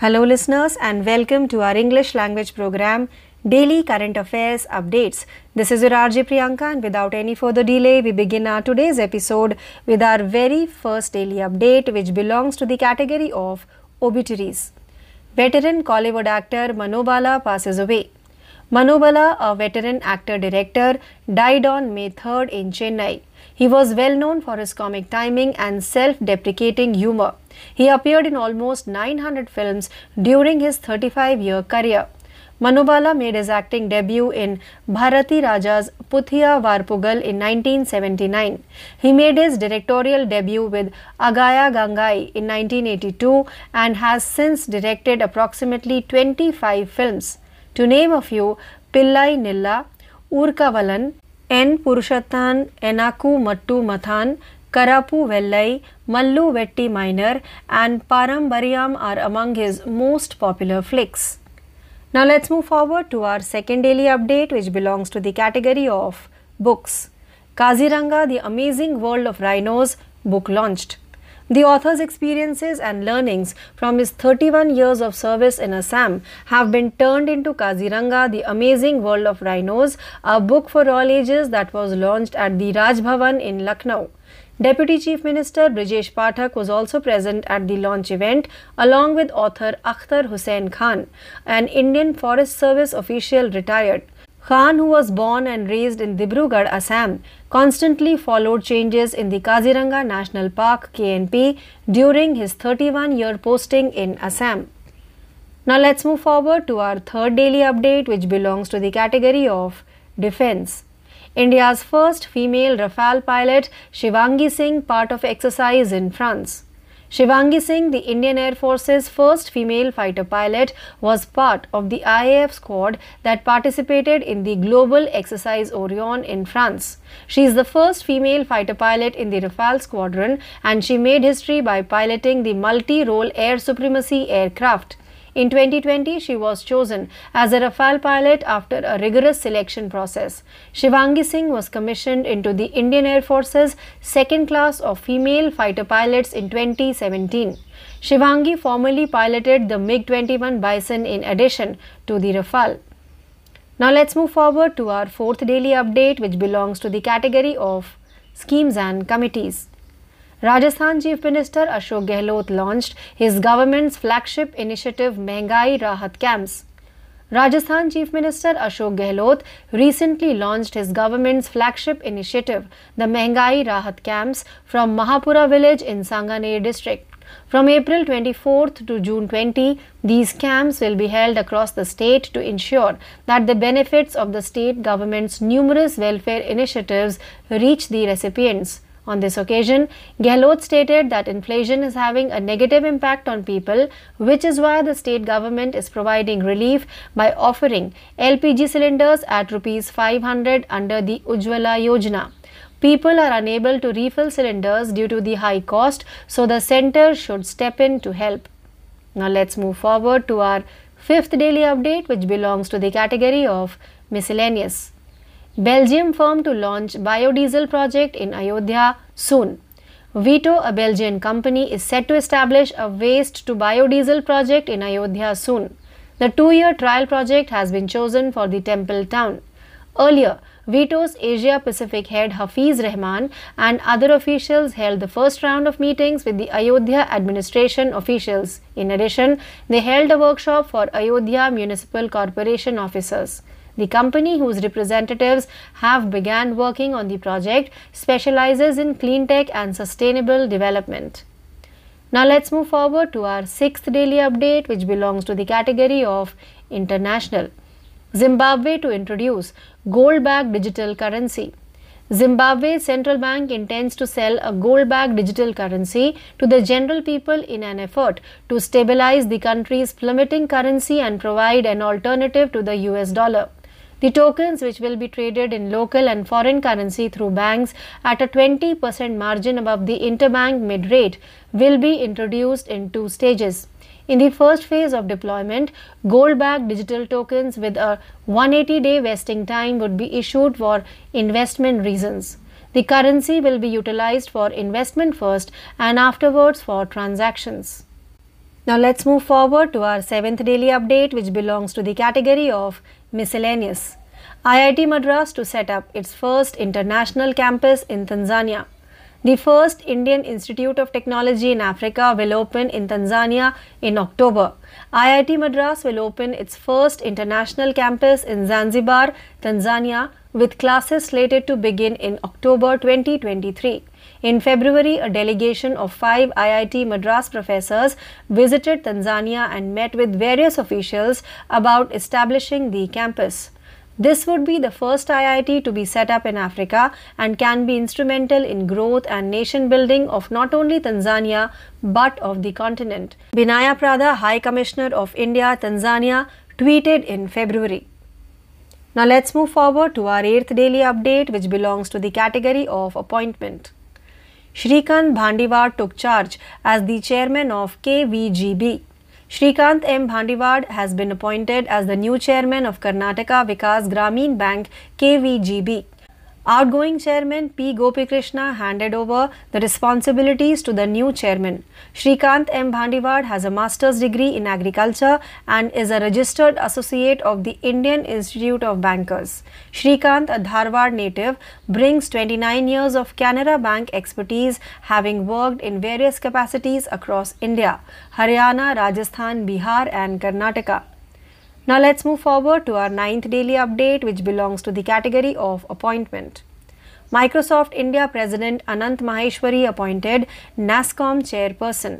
Hello listeners and welcome to our English language program Daily Current Affairs Updates. This is your RJ Priyanka and without any further delay we begin our today's episode with our very first daily update which belongs to the category of obituaries. Veteran Kollywood actor Manobala passes away. Manobala, a veteran actor-director, died on May 3rd in Chennai. He was well known for his comic timing and self-deprecating humor. He appeared in almost 900 films during his 35-year career. Manobala made his acting debut in Bharati Raja's Puthiya Vaarpugal in 1979. He made his directorial debut with Aagaya Gangai in 1982 and has since directed approximately 25 films. To name a few, Pillai Nilla, Urkavalan, Enaku Mattu Mathan, Karapu Vellai, Mallu Vetti Minor and Parampariyam are among his most popular flicks. Now let's move forward to our second daily update which belongs to the category of books. Kaziranga, The Amazing World of Rhinos book launched. The author's experiences and learnings from his 31 years of service in Assam have been turned into Kaziranga, The Amazing World of Rhinos, a book for all ages that was launched at the Raj Bhavan in Lucknow. Deputy Chief Minister Brijesh Pathak was also present at the launch event along with author Akhtar Hussain Khan, an Indian Forest Service official retired. Khan, who was born and raised in Dibrugarh, Assam, constantly followed changes in the Kaziranga National Park (KNP) during his 31-year posting in Assam. Now let's move forward to our third daily update which belongs to the category of defense. India's first female Rafale pilot Shivangi Singh part of exercise in France. Shivangi Singh, the Indian Air Force's first female fighter pilot, was part of the IAF squad that participated in the global exercise Orion in France. She is the first female fighter pilot in the Rafale squadron and she made history by piloting the multi-role air supremacy aircraft. In 2020, she was chosen as a Rafale pilot after a rigorous selection process. Shivangi Singh was commissioned into the Indian Air Force's second class of female fighter pilots in 2017. Shivangi formerly piloted the MiG-21 Bison in addition to the Rafale. Now let's move forward to our fourth daily update which belongs to the category of schemes and committees. Rajasthan Chief Minister Ashok Gehlot launched his government's flagship initiative Mehngai Rahat Camps. Rajasthan Chief Minister Ashok Gehlot recently launched his government's flagship initiative, the Mehngai Rahat Camps, from Mahapura village in Sanganer district. From April 24th to June 20, these camps will be held across the state to ensure that the benefits of the state government's numerous welfare initiatives reach the recipients. On this occasion, Gehlot stated that inflation is having a negative impact on people, which is why the state government is providing relief by offering LPG cylinders at Rs 500 under the Ujjwala Yojana. People are unable to refill cylinders due to the high cost, so the center should step in to help. Now let's move forward to our fifth daily update, which belongs to the category of miscellaneous. Belgium firm to launch biodiesel project in Ayodhya soon. Vito, a Belgian company, is set to establish a waste to biodiesel project in Ayodhya soon. The 2-year trial project has been chosen for the temple town. Earlier, Vito's Asia Pacific head Hafiz Rahman and other officials held the first round of meetings with the Ayodhya administration officials. In addition, they held a workshop for Ayodhya Municipal Corporation officers. The company, whose representatives have begun working on the project, specializes in clean tech and sustainable development. Now let's move forward to our sixth daily update, which belongs to the category of international. Zimbabwe to introduce gold-backed digital currency. Zimbabwe's central bank intends to sell a gold-backed digital currency to the general people in an effort to stabilize the country's plummeting currency and provide an alternative to the US dollar. The tokens, which will be traded in local and foreign currency through banks at a 20% margin above the interbank mid rate, will be introduced in 2 stages. In the first phase of deployment, gold-backed digital tokens with a 180-day vesting time would be issued for investment reasons. The currency will be utilized for investment first and afterwards for transactions. Now let's move forward to our 7th daily update, which belongs to the category of miscellaneous. IIT Madras to set up its first international campus in Tanzania. The first Indian Institute of Technology in Africa will open in Tanzania in October. IIT Madras will open its first international campus in Zanzibar, Tanzania, with classes slated to begin in October 2023. In February, a delegation of 5 IIT Madras professors visited Tanzania and met with various officials about establishing the campus. This would be the first IIT to be set up in Africa and can be instrumental in growth and nation building of not only Tanzania but of the continent. Binaya Pradha, High Commissioner of India, Tanzania, tweeted in February. Now let's move forward to our 8th daily update, which belongs to the category of appointment. Shrikant Bhandiwad took charge as the chairman of KVGB. Shrikant M. Bhandiwad has been appointed as the new chairman of Karnataka Vikas Gramin Bank KVGB. Outgoing chairman P. Gopikrishna handed over the responsibilities to the new chairman. Shrikant M. Bhandiwad has a master's degree in agriculture and is a registered associate of the Indian Institute of Bankers. Shrikant, a Dharwad native, brings 29 years of Canara Bank expertise, having worked in various capacities across India, Haryana, Rajasthan, Bihar and Karnataka. Now let's move forward to our 9th daily update, which belongs to the category of appointment. Microsoft India President Anant Maheshwari appointed NASCOM chairperson.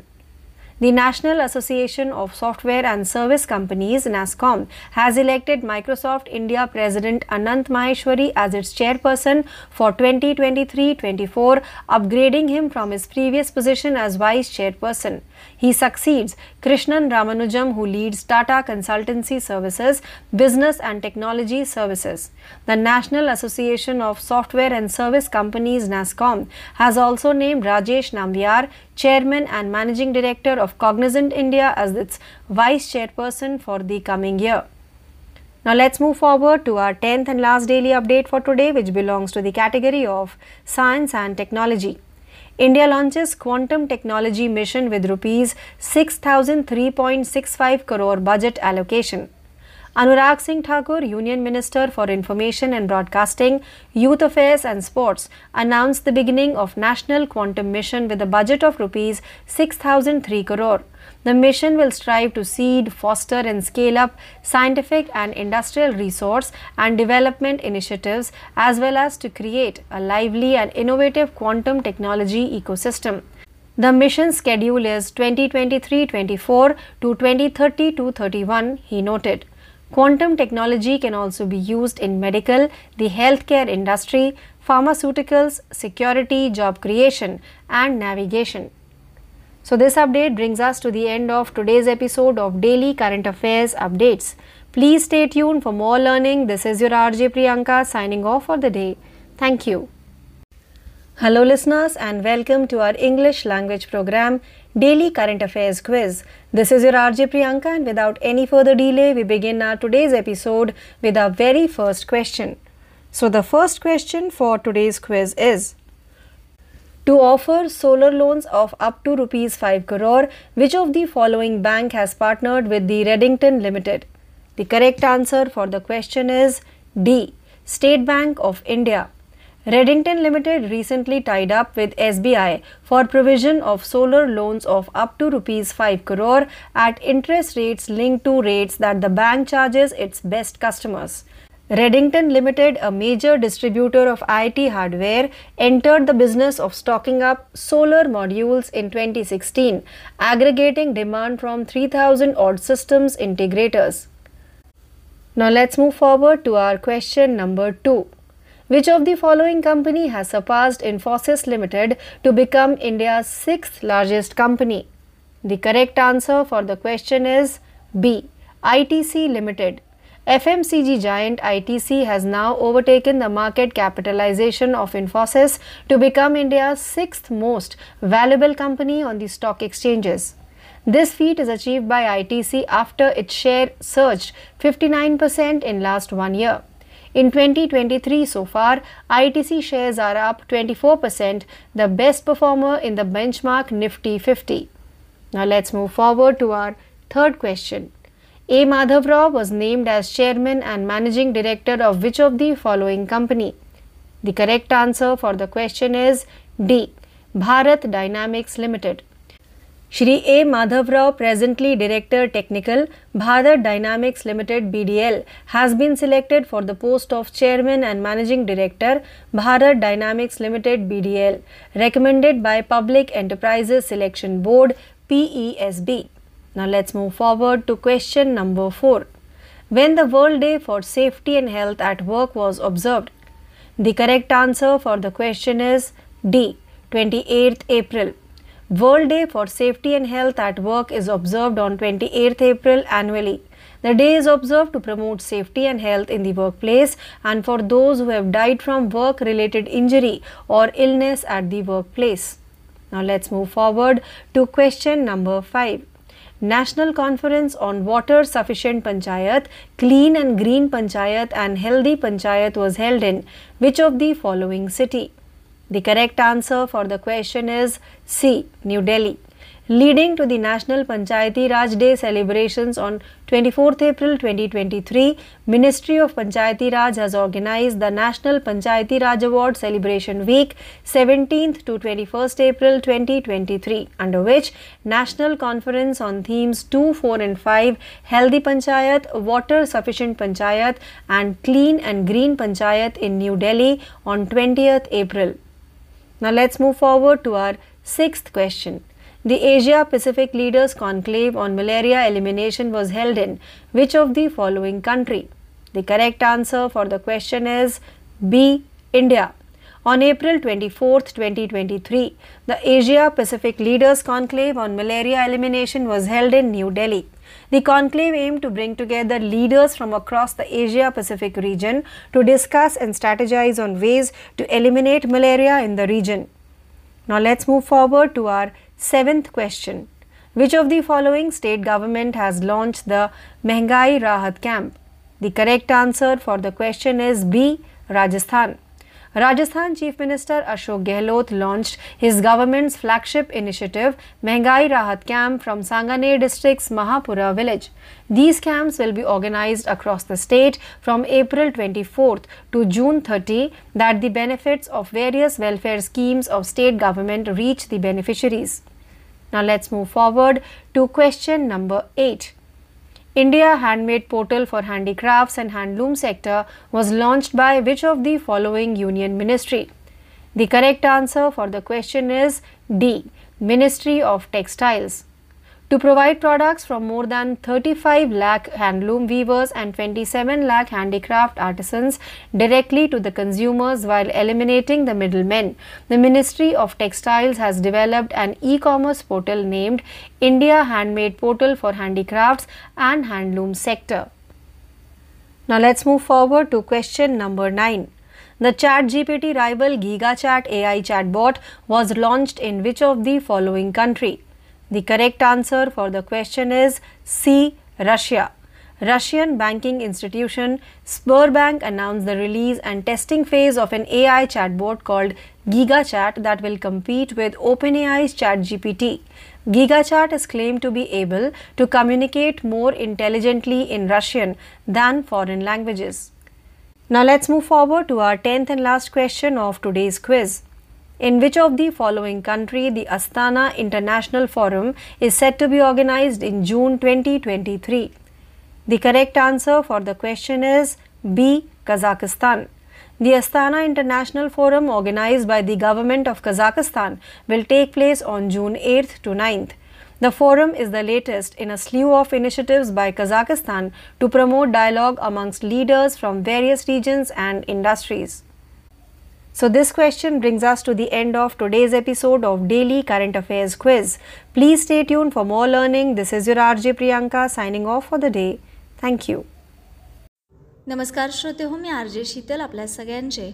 The National Association of Software and Service Companies, NASCOM, has elected Microsoft India President Anant Maheshwari as its chairperson for 2023-24, upgrading him from his previous position as vice chairperson. He succeeds Krishnan Ramanujam, who leads Tata Consultancy Services, Business and Technology Services. The National Association of Software and Service Companies, NASCOM, has also named Rajesh Nambiar, Chairman and Managing Director of Cognizant India, as its vice chairperson for the coming year. Now let's move forward to our 10th and last daily update for today, which belongs to the category of science and technology. India launches quantum technology mission with rupees 6,003.65 crore budget allocation. Anurag Singh Thakur, Union Minister for Information and Broadcasting, Youth Affairs and Sports, announced the beginning of National Quantum Mission with a budget of rupees 6,003 crore. The mission will strive to seed, foster and scale up scientific and industrial resource and development initiatives, as well as to create a lively and innovative quantum technology ecosystem. The mission schedule is 2023-24 to 2030-31, he noted. Quantum technology can also be used in medical, the healthcare industry, pharmaceuticals, security, job creation, and navigation. So this update brings us to the end of today's episode of Daily Current Affairs Updates. Please stay tuned for more learning. This is your RJ Priyanka signing off for the day. Thank you. Hello listeners and welcome to our English language program, Daily Current Affairs Quiz. This is your RJ Priyanka, and without any further delay, we begin our today's episode with our very first question. So the first question for today's quiz is, to offer solar loans of up to rupees 5 crore, which of the following bank has partnered with the Redington Limited? The correct answer for the question is D, State Bank of India. Redington Limited recently tied up with SBI for provision of solar loans of up to rupees 5 crore at interest rates linked to rates that the bank charges its best customers. Redington Limited, a major distributor of IT hardware, entered the business of stocking up solar modules in 2016, aggregating demand from 3,000 odd systems integrators. Now let's move forward to our question number 2. Which of the following company has surpassed Infosys Limited to become India's 6th largest company? The correct answer for the question is B, ITC Limited. FMCG giant ITC has now overtaken the market capitalization of Infosys to become India's 6th most valuable company on the stock exchanges. This feat is achieved by ITC after its share surged 59% in last 1 year. In 2023 so far, ITC shares are up 24%, the best performer in the benchmark Nifty 50. Now let's move forward to our third question. A. Madhav Rao was named as chairman and managing director of which of the following company? The correct answer for the question is D. Bharat Dynamics Limited. Shri A. Madhav Rao, presently Director Technical, Bharat Dynamics Limited BDL, has been selected for the post of Chairman and Managing Director, Bharat Dynamics Limited BDL, recommended by Public Enterprises Selection Board, PESB. Now let's move forward to question number 4. When the World Day for Safety and Health at Work was observed? The correct answer for the question is D. 28th April. World Day for Safety and Health at Work is observed on 28th April annually. The day is observed to promote safety and health in the workplace and for those who have died from work-related injury or illness at the workplace. Now let's move forward to question number 5. National Conference on Water Sufficient Panchayat, Clean and Green Panchayat and Healthy Panchayat was held in which of the following city? The correct answer for the question is C. New Delhi. Leading to the National Panchayati Raj Day celebrations on 24th April 2023, Ministry of Panchayati Raj has organized the National Panchayati Raj Award Celebration Week 17th to 21st April 2023, under which National Conference on Themes 2, 4 and 5, Healthy Panchayat, Water Sufficient Panchayat and Clean and Green Panchayat in New Delhi on 20th April. Now let's move forward to our sixth question. The Asia Pacific Leaders Conclave on Malaria Elimination was held in which of the following country? The correct answer for the question is B. India. On April 24th, 2023, the Asia Pacific Leaders Conclave on Malaria Elimination was held in New Delhi. The conclave aimed to bring together leaders from across the Asia Pacific region to discuss and strategize on ways to eliminate malaria in the region. Now let's move forward to our seventh question. Which of the following state government has launched the Mehngai Rahat Camp? The correct answer for the question is B. Rajasthan. Rajasthan Chief Minister Ashok Gehlot launched his government's flagship initiative Mehngai Rahat Camp from Sanganer district's Mahapura village. These camps will be organized across the state from April 24th to June 30 that the benefits of various welfare schemes of state government reach the beneficiaries. Now let's move forward to question number 8. India Handmade Portal for Handicrafts and Handloom Sector was launched by which of the following union ministry? The correct answer for the question is D. Ministry of Textiles. To provide products from more than 35 lakh handloom weavers and 27 lakh handicraft artisans directly to the consumers while eliminating the middlemen, the Ministry of Textiles has developed an e-commerce portal named India Handmade Portal for Handicrafts and Handloom Sector. Now let's move forward to question number 9. The ChatGPT rival GigaChat AI chatbot was launched in which of the following country? The correct answer for the question is C. Russia. Russian banking institution Sberbank announced the release and testing phase of an AI chatbot called GigaChat that will compete with OpenAI's ChatGPT. GigaChat is claimed to be able to communicate more intelligently in Russian than foreign languages. Now let's move forward to our 10th and last question of today's quiz. In which of the following country the Astana International Forum is said to be organized in June 2023? The correct answer for the question is B. Kazakhstan. The Astana International Forum organized by the government of Kazakhstan will take place on June 8th to 9th. The forum is the latest in a slew of initiatives by Kazakhstan to promote dialogue amongst leaders from various regions and industries. So this question brings us to the end of today's episode of Daily Current Affairs Quiz. Please stay tuned for more learning. This is your RJ Priyanka signing off for the day. Thank you. नमस्कार श्रोते हो, मी RJ शीतल आपल्या सगळ्यांचे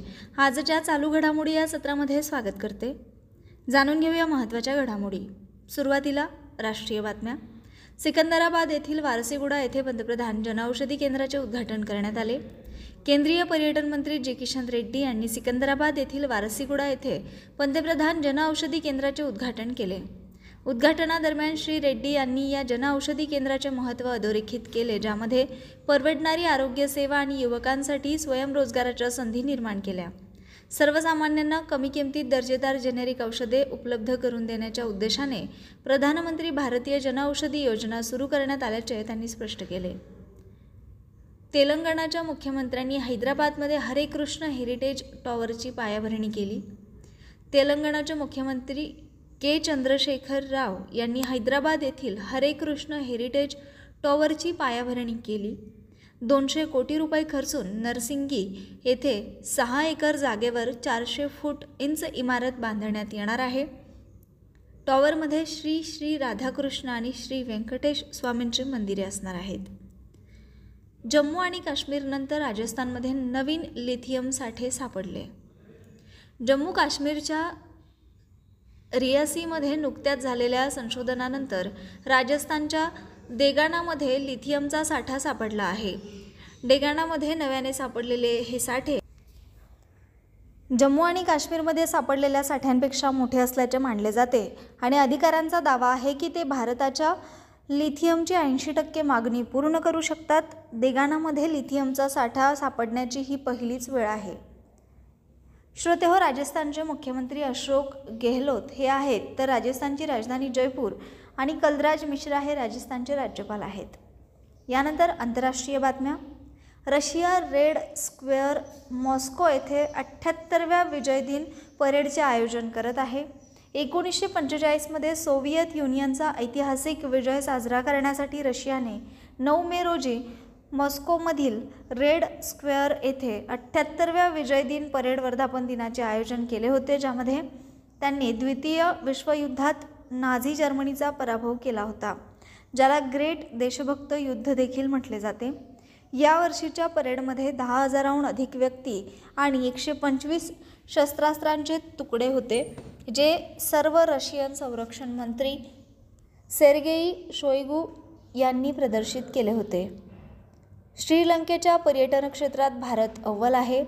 आजच्या चालू घडामोडी या सत्रामध्ये स्वागत करते. जाणून घेऊया महत्त्वाच्या घडामोडी. सुरुवातीला राष्ट्रीय बातम्या. सिकंदराबाद येथील वारसीगुडा येथे पंतप्रधान जनऔषधी केंद्राचे उद्घाटन करण्यात आले. केंद्रीय पर्यटन मंत्री जी किशन रेड्डी यांनी सिकंदराबाद येथील वारसीगुडा येथे पंतप्रधान जनऔषधी केंद्राचे उद्घाटन केले. उद्घाटनादरम्यान श्री रेड्डी यांनी या जनऔषधी केंद्राचे महत्त्व अधोरेखित केले, ज्यामध्ये परवडणारी आरोग्यसेवा आणि युवकांसाठी स्वयंरोजगाराच्या संधी निर्माण केल्या. सर्वसामान्यांना कमी किमतीत दर्जेदार जेनेरिक औषधे उपलब्ध करून देण्याच्या उद्देशाने प्रधानमंत्री भारतीय जनऔषधी योजना सुरू करण्यात आल्याचे त्यांनी स्पष्ट केले. तेलंगणाच्या मुख्यमंत्र्यांनी हैदराबादमध्ये हरे कृष्ण हेरिटेज टॉवरची पायाभरणी केली. तेलंगणाचे मुख्यमंत्री के चंद्रशेखर राव यांनी हैदराबाद येथील हरे कृष्ण हेरिटेज टॉवरची पायाभरणी केली. 200 कोटी रुपये खर्चून नरसिंगी येथे 6 एकर जागेवर 400 फूट इंच इमारत बांधण्यात येणार आहे. टॉवरमध्ये श्री श्री राधाकृष्ण आणि श्री व्यंकटेश स्वामींची मंदिरे असणार आहेत. जम्मू आणि काश्मीरनंतर राजस्थानमध्ये नवीन लिथियम साठे सापडले. जम्मू काश्मीरच्या रियासीमध्ये नुकत्याच झालेल्या संशोधनानंतर राजस्थानच्या डेगाणामध्ये लिथियमचा साठा सापडला आहे. डेगाणामध्ये नव्याने सापडलेले हे साठे जम्मू आणि काश्मीरमध्ये सापडलेल्या साठ्यांपेक्षा मोठे असल्याचे मानले जाते आणि अधिकाऱ्यांचा दावा आहे की ते भारताच्या लिथियमची 80% मागणी पूर्ण करू शकतात. डेगाणामध्ये लिथियमचा साठा सापडण्याची ही पहिलीच वेळ आहे. श्रोतेहो, राजस्थानचे मुख्यमंत्री अशोक गेहलोत हे आहेत, तर राजस्थानची राजधानी जयपूर आणि कलराज मिश्रा हे राजस्थानचे राज्यपाल आहेत. यानंतर आंतरराष्ट्रीय बातम्या. रशिया रेड स्क्वेअर मॉस्को येथे 78व्या विजय दिन परेडचे आयोजन करत आहे. 1945मध्ये सोव्हियत युनियनचा ऐतिहासिक विजय साजरा करण्यासाठी रशियाने 9 मे रोजी मॉस्कोमधील रेड स्क्वेअर येथे 78व्या विजय दिन परेड वर्धापन दिनाचे आयोजन केले होते, ज्यामध्ये त्यांनी द्वितीय विश्वयुद्धात नाझी जर्मनीचा पराभव केला होता, ज्याला ग्रेट देशभक्त युद्ध देखील म्हटले जाते. या वर्षीच्या परेडमध्ये 10,000हून अधिक व्यक्ती आणि 125 शस्त्रास्त्रांचे तुकडे होते, जे सर्व रशियन संरक्षण मंत्री सेर्गेई शोइगू यांनी प्रदर्शित केले होते. श्रीलंकेच्या पर्यटन क्षेत्रात भारत अव्वल आहे.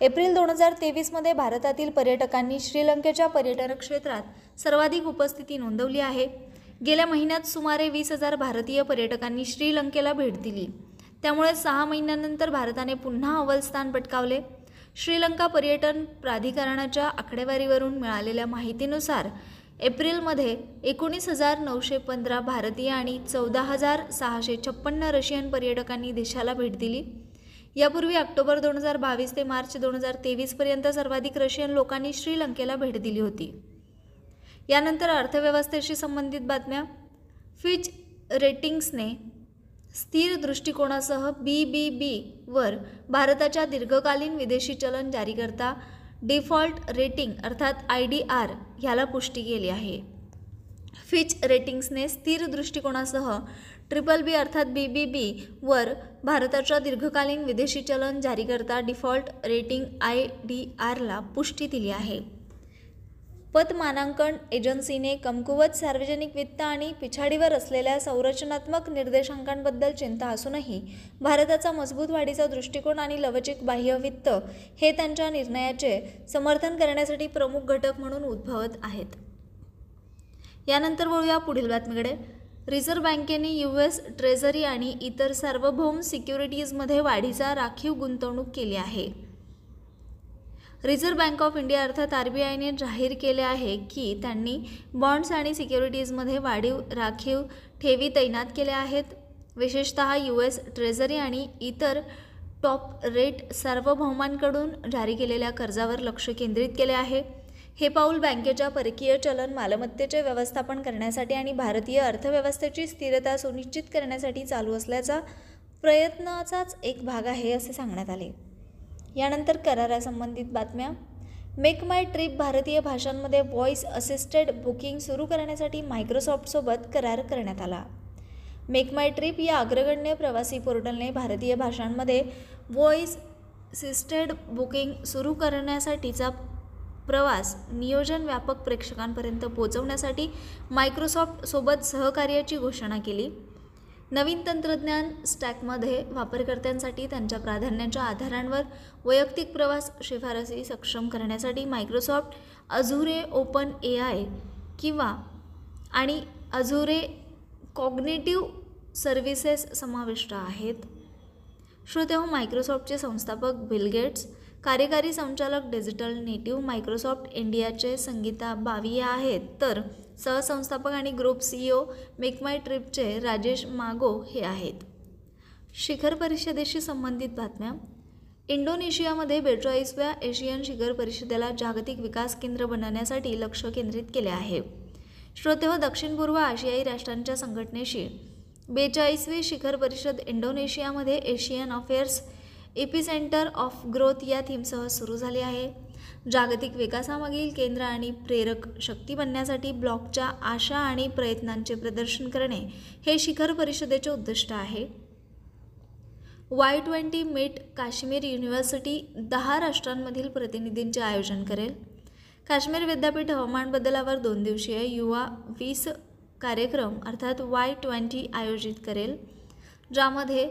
एप्रिल 2023मध्ये भारतातील पर्यटकांनी श्रीलंकेच्या पर्यटन क्षेत्रात सर्वाधिक उपस्थिती नोंदवली आहे. गेल्या महिन्यात सुमारे 20,000 भारतीय पर्यटकांनी श्रीलंकेला भेट दिली, त्यामुळे 6 महिन्यांनंतर भारताने पुन्हा अव्वल स्थान पटकावले. श्रीलंका पर्यटन प्राधिकरणाच्या आकडेवारीवरून मिळालेल्या माहितीनुसार एप्रिलमध्ये 19,915 भारतीय आणि 14,656 रशियन पर्यटकांनी देशाला भेट दिली. यापूर्वी ऑक्टोबर 2022 ते मार्च 2023पर्यंत सर्वाधिक रशियन लोकांनी श्रीलंकेला भेट दिली होती. यानंतर अर्थव्यवस्थेशी संबंधित बातम्या. फिच रेटिंग्सने स्थिर दृष्टिकोनासह BBB वर भारताच्या दीर्घकालीन विदेशी चलन जारीकर्ता डिफॉल्ट रेटिंग अर्थात IDR ह्याला पुष्टी केली आहे. फिच रेटिंग्सने स्थिर दृष्टिकोनासह BBB अर्थात BBB वर भारताच्या दीर्घकालीन विदेशी चलन जारीकर्ता डिफॉल्ट रेटिंग IDRला पुष्टी दिली आहे. पतमानांकन एजन्सीने कमकुवत सार्वजनिक वित्त आणि पिछाडीवर असलेल्या संरचनात्मक निर्देशांकांबद्दल चिंता असूनही भारताचा मजबूत वाढीचा दृष्टिकोन आणि लवचिक बाह्य वित्त हे त्यांच्या निर्णयाचे समर्थन करण्यासाठी प्रमुख घटक म्हणून उद्भवत आहेत. यानंतर वळूया पुढील बातमीकडे. रिझर्व्ह बँकेने US ट्रेझरी आणि इतर सार्वभौम सिक्युरिटीजमध्ये वाढीचा राखीव गुंतवणूक केली आहे. रिझर्व्ह बँक ऑफ इंडिया अर्थात RBIने जाहीर केले आहे की त्यांनी बॉन्ड्स आणि सिक्युरिटीजमध्ये वाढीव राखीव ठेवी तैनात केल्या आहेत. विशेषतः US ट्रेझरी आणि इतर टॉप रेट सार्वभौमांकडून जारी केलेल्या कर्जावर लक्ष केंद्रित केले आहे. हे पाऊल बँकेच्या परकीय चलन मालमत्तेचे व्यवस्थापन करण्यासाठी आणि भारतीय अर्थव्यवस्थेची स्थिरता सुनिश्चित करण्यासाठी चालू असल्याचा प्रयत्नाचाच एक भाग आहे, असे सांगण्यात आले. यानंतर करारासंबंधित बातम्या. मेक माय ट्रिप भारतीय भाषांमध्ये व्हॉइस असिस्टेड बुकिंग सुरू करण्यासाठी मायक्रोसॉफ्टसोबत करार करण्यात आला. मेक माय ट्रिप या अग्रगण्य प्रवासी पोर्टलने भारतीय भाषांमध्ये व्हॉइस असिस्टेड बुकिंग सुरू करण्यासाठीचा प्रवास नियोजन व्यापक प्रेक्षकांपर्यंत पोहोचवण्यासाठी मायक्रोसॉफ्टसोबत सहकार्याची घोषणा केली. नवीन तंत्रज्ञान स्टॅकमध्ये वापरकर्त्यांसाठी त्यांच्या प्राधान्याच्या आधारांवर वैयक्तिक प्रवास शिफारसी सक्षम करण्यासाठी मायक्रोसॉफ्ट अझुरे, OpenAI किंवा आणि अझुरे कॉग्नेटिव्ह सर्व्हिसेस समाविष्ट आहेत. श्रोत्याहो, मायक्रोसॉफ्टचे संस्थापक बिल गेट्स, कार्यकारी संचालक डिजिटल नेटिव्ह मायक्रोसॉफ्ट इंडियाचे संगीता बाविया आहेत, तर सहसंस्थापक आणि ग्रुप CEO मेक माय ट्रिपचे राजेश मागो हे आहेत. शिखर परिषदेशी संबंधित बातम्या. इंडोनेशियामध्ये 42व्या एशियन शिखर परिषदेला जागतिक विकास केंद्र बनवण्यासाठी लक्ष केंद्रित केले आहे. श्रोतेहो, दक्षिण पूर्व आशियाई राष्ट्रांच्या संघटनेशी 42वी शिखर परिषद इंडोनेशियामध्ये Asian affairs epicentre of growth या थीमसह सुरू झाली आहे. जागतिक विकासामागील केंद्र आणि प्रेरक शक्ती बनण्यासाठी ब्लॉकच्या आशा आणि प्रयत्नांचे प्रदर्शन करणे हे शिखर परिषदेचे उद्दिष्ट आहे. Y20 मिट काश्मीर युनिव्हर्सिटी 10 राष्ट्रांमधील प्रतिनिधींचे आयोजन करेल. काश्मीर विद्यापीठ हवामान बदलावर 2 दिवसीय युवा 20 कार्यक्रम अर्थात Y20 आयोजित करेल, ज्यामध्ये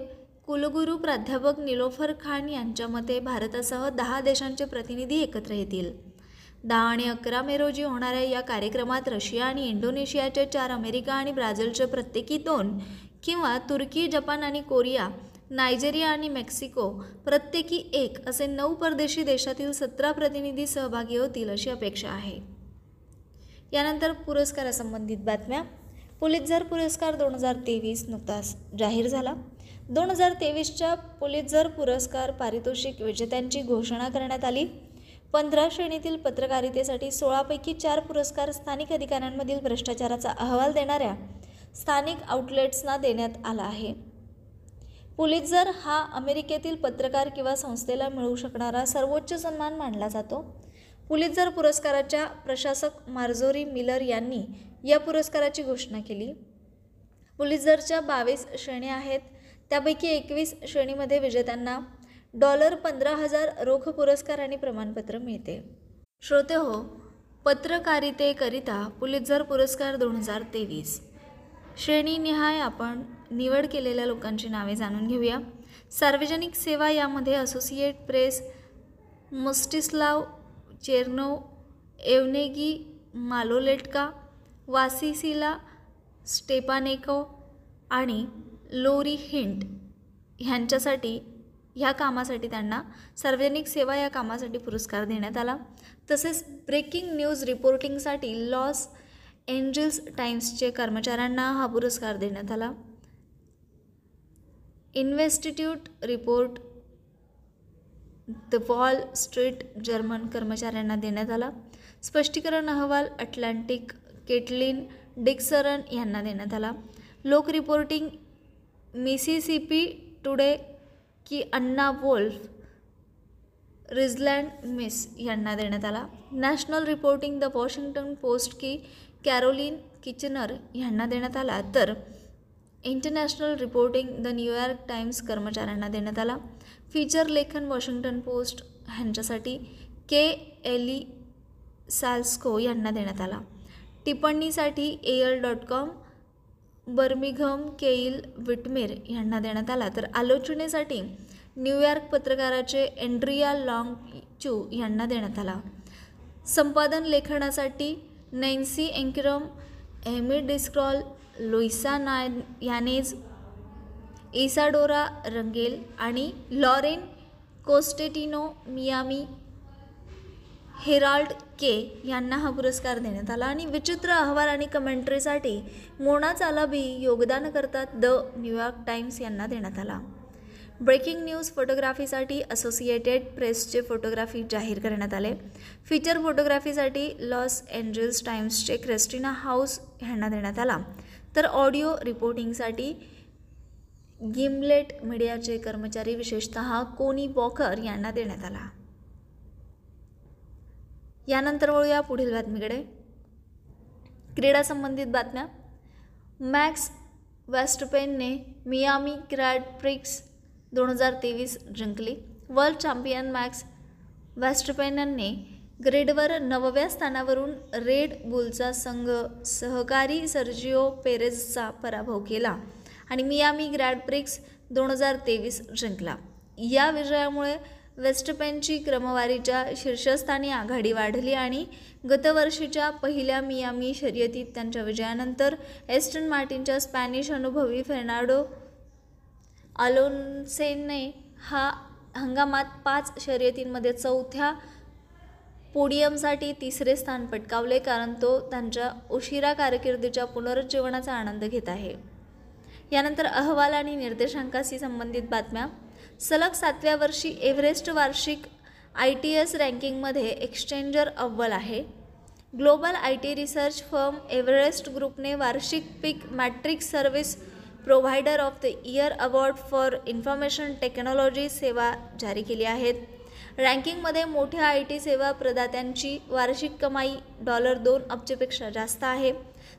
कुलगुरू प्राध्यापक निलोफर खान यांच्या मते भारतासह 10 देशांचे प्रतिनिधी एकत्र येतील. 10 आणि 11 मे रोजी होणाऱ्या या कार्यक्रमात रशिया आणि इंडोनेशियाचे 4, अमेरिका आणि ब्राझीलचे प्रत्येकी 2 किंवा तुर्की, जपान आणि कोरिया, नायजेरिया आणि मेक्सिको प्रत्येकी 1 असे 9 परदेशी देशातील 17 प्रतिनिधी सहभागी होतील अशी अपेक्षा आहे. यानंतर पुरस्कारासंबंधित बातम्या. पुलित्झर पुरस्कार 2023 नुकताच जाहीर झाला. 2023च्या पुलित्झर पुरस्कार पारितोषिक विजेत्यांची घोषणा करण्यात आली. 15 श्रेणीतील पत्रकारितेसाठी 16 पैकी 4 पुरस्कार स्थानिक अधिकाऱ्यांमधील भ्रष्टाचाराचा अहवाल देणाऱ्या स्थानिक आउटलेट्सना देण्यात आला आहे. पुलित्झर हा अमेरिकेतील पत्रकार किंवा संस्थेला मिळू शकणारा सर्वोच्च सन्मान मानला जातो. पुलित्झर पुरस्काराच्या प्रशासक मार्जोरी मिलर यांनी या पुरस्काराची घोषणा केली. पुलित्झरच्या 22 श्रेण्या आहेत. त्यापैकी 21 श्रेणीमध्ये विजेत्यांना $15,000 रोख पुरस्कार आणि प्रमाणपत्र मिळते. श्रोतेहो, पत्रकारितेकरिता पुलित्झर पुरस्कार 2023 श्रेणीनिहाय आपण निवड केलेल्या लोकांची नावे जाणून घेऊया. सार्वजनिक सेवा यामध्ये असोसिएट प्रेस मुस्टिस्लाव चेर्नो, एवनेगी मालोलेटका, वासिसिला स्टेपानेको आणि लोरी हिंट ह्यांच्यासाठी ह्या कामासाठी त्यांना सार्वजनिक सेवा या कामासाठी पुरस्कार देण्यात आला. तसेच ब्रेकिंग न्यूज रिपोर्टिंगसाठी लॉस एंजल्स टाइम्सचे कर्मचाऱ्यांना हा पुरस्कार देण्यात आला. Investigative report the Wall Street Journal कर्मचाऱ्यांना देण्यात आला. स्पष्टीकरण अहवाल अटलांटिक केटलिन डिक्सरन यांना देण्यात आला. लोक रिपोर्टिंग मिसिसिपी टुडे की अन्ना वोल्फ रिजलँड मिस यांना देण्यात आला. National reporting the Washington Post की कॅरोलिन किचनर यांना देण्यात आला. तर international reporting the New York Times कर्मचाऱ्यांना देण्यात आला. फीचर लेखन वॉशिंग्टन पोस्ट ह्यांच्यासाठी KLE साल्स्को यांना देण्यात आला. टिप्पणीसाठी AL.com बर्मिघम केईल विटमेर यांना देण्यात आला. तर आलोचनेसाठी न्यूयॉर्क पत्रकाराचे एंड्रिया लॉन्ग चू यांना देण्यात आला. संपादन लेखनासाठी Nancy Ancrum, Amy Driscoll, Luisa Yanez, Isadora Rangel आणि लॉरेन कोस्टेटिनो मियामी हेराल्ड के यांना हा पुरस्कार देण्यात आला. आणि विचित्र अहवाल आणि कमेंट्रीसाठी मोना चालाबी योगदान करतात द न्यूयॉर्क टाइम्स यांना देण्यात आला. ब्रेकिंग न्यूज फोटोग्राफीसाठी असोसिएटेड प्रेसचे फोटोग्राफी जाहीर करण्यात आले. फीचर फोटोग्राफीसाठी लॉस एंजल्स टाइम्सचे क्रिस्टिना हाऊस यांना देण्यात आला. तर ऑडिओ रिपोर्टिंगसाठी गिमलेट मीडियाचे कर्मचारी विशेषतः कोनी वॉकर यांना देण्यात आला. यानंतर वळूया पुढील बातमीकडे. क्रीडा संबंधित बातम्या. मॅक्स वेस्टपेनने मियामी ग्रँड प्रिक्स 2023 जिंकली. वर्ल्ड चॅम्पियन मॅक्स वेस्टपेनने ग्रेडवर 9व्या स्थानावरून रेड बुलचा संघ सहकारी सर्जिओ पेरेझचा पराभव केला आणि मियामी ग्रँड प्रिक्स 2023 जिंकला. या विजयामुळे वेस्ट पेनची क्रमवारीच्या शीर्षस्थानी आघाडी वाढली आणि गतवर्षीच्या पहिल्या मियामी शर्यतीत त्यांच्या विजयानंतर एस्टन मार्टिनच्या स्पॅनिश अनुभवी फेर्नांडो अलोन्सेने हा हंगामात 5 शर्यतींमध्ये 4थ्या पोडियमसाठी 3रे स्थान पटकावले, कारण तो त्यांच्या उशिरा कारकिर्दीच्या पुनरुज्जीवनाचा आनंद घेत आहे. यानंतर अहवाल आणि निर्देशांकाशी संबंधित बातम्या. सलग 7व्या वर्षी एव्हरेस्ट वार्षिक ITS रँकिंगमध्ये एक्सचेंजर अव्वल आहे. Global IT research firm Everest ग्रुपने वार्षिक peak matrix service provider of the year award for information technology सेवा जारी केली आहेत. रँकिंगमध्ये मोठ्या IT सेवा प्रदात्यांची वार्षिक कमाई $2 अब्जपेक्षा जास्त आहे.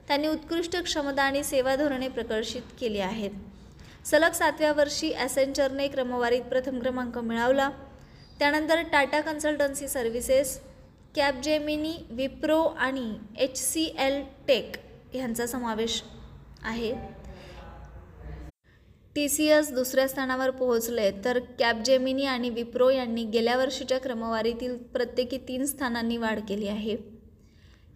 त्यांनी उत्कृष्ट क्षमता आणि सेवा धोरणे प्रकाशित केली आहेत. सलग 7व्या वर्षी ॲसेंचरने क्रमवारीत प्रथम क्रमांक मिळवला. त्यानंतर Tata consultancy services, Capgemini, Wipro आणि HCL टेक यांचा समावेश आहे. TCS 2ऱ्या स्थानावर पोहोचले, तर कॅपजेमिनी आणि विप्रो यांनी गेल्या वर्षीच्या क्रमवारीतील प्रत्येकी 3 स्थानांनी वाढ केली आहे.